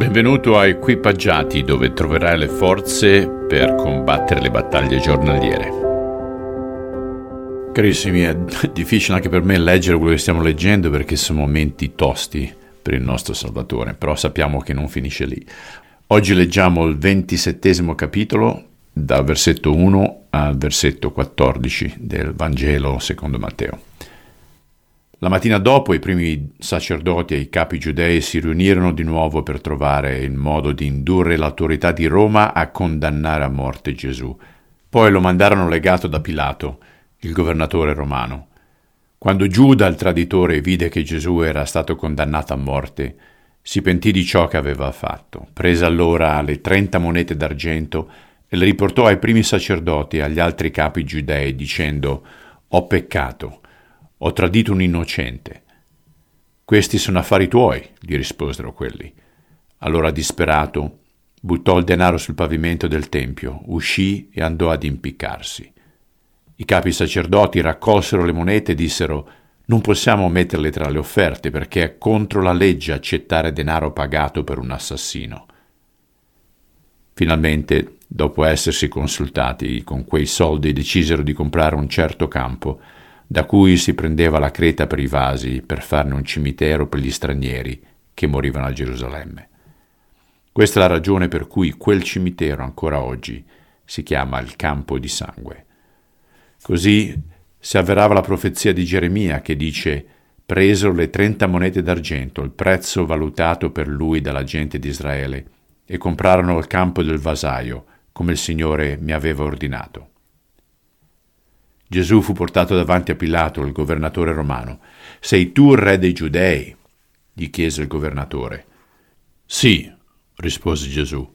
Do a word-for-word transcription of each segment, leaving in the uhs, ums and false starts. Benvenuto a Equipaggiati, dove troverai le forze per combattere le battaglie giornaliere. Carissimi, è difficile anche per me leggere quello che stiamo leggendo perché sono momenti tosti per il nostro Salvatore, però sappiamo che non finisce lì. Oggi leggiamo il ventisettesimo capitolo, dal versetto uno al versetto quattordici del Vangelo secondo Matteo. La mattina dopo i primi sacerdoti e i capi giudei si riunirono di nuovo per trovare il modo di indurre l'autorità di Roma a condannare a morte Gesù. Poi lo mandarono legato da Pilato, il governatore romano. Quando Giuda, il traditore, vide che Gesù era stato condannato a morte, si pentì di ciò che aveva fatto. Prese allora le trenta monete d'argento e le riportò ai primi sacerdoti e agli altri capi giudei, dicendo: «Ho peccato. Ho tradito un innocente». «Questi sono affari tuoi», gli risposero quelli. Allora, disperato, buttò il denaro sul pavimento del tempio, uscì e andò ad impiccarsi. I capi sacerdoti raccolsero le monete e dissero: «Non possiamo metterle tra le offerte, perché è contro la legge accettare denaro pagato per un assassino». Finalmente, dopo essersi consultati, con quei soldi decisero di comprare un certo campo, da cui si prendeva la creta per i vasi, per farne un cimitero per gli stranieri che morivano a Gerusalemme. Questa è la ragione per cui quel cimitero ancora oggi si chiama il campo di sangue. Così si avverava la profezia di Geremia che dice: «Presero le trenta monete d'argento, il prezzo valutato per lui dalla gente di Israele, e comprarono il campo del vasaio, come il Signore mi aveva ordinato». Gesù fu portato davanti a Pilato, il governatore romano. «Sei tu il re dei Giudei?» gli chiese il governatore. «Sì», rispose Gesù.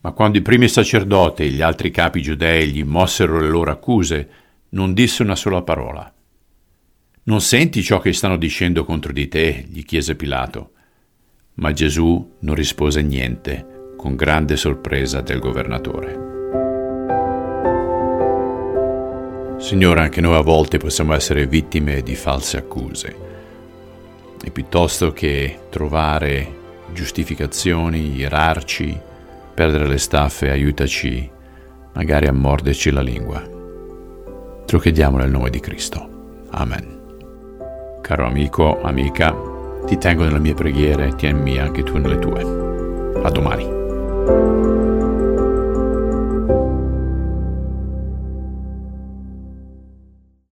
Ma quando i primi sacerdoti e gli altri capi giudei gli mossero le loro accuse, non disse una sola parola. «Non senti ciò che stanno dicendo contro di te?» gli chiese Pilato. Ma Gesù non rispose niente, con grande sorpresa del governatore. Signore, anche noi a volte possiamo essere vittime di false accuse e piuttosto che trovare giustificazioni, irarci, perdere le staffe, aiutaci magari a morderci la lingua. Te lo chiediamo nel nome di Cristo. Amen. Caro amico, amica, ti tengo nelle mie preghiere, tienimi anche tu nelle tue. A domani.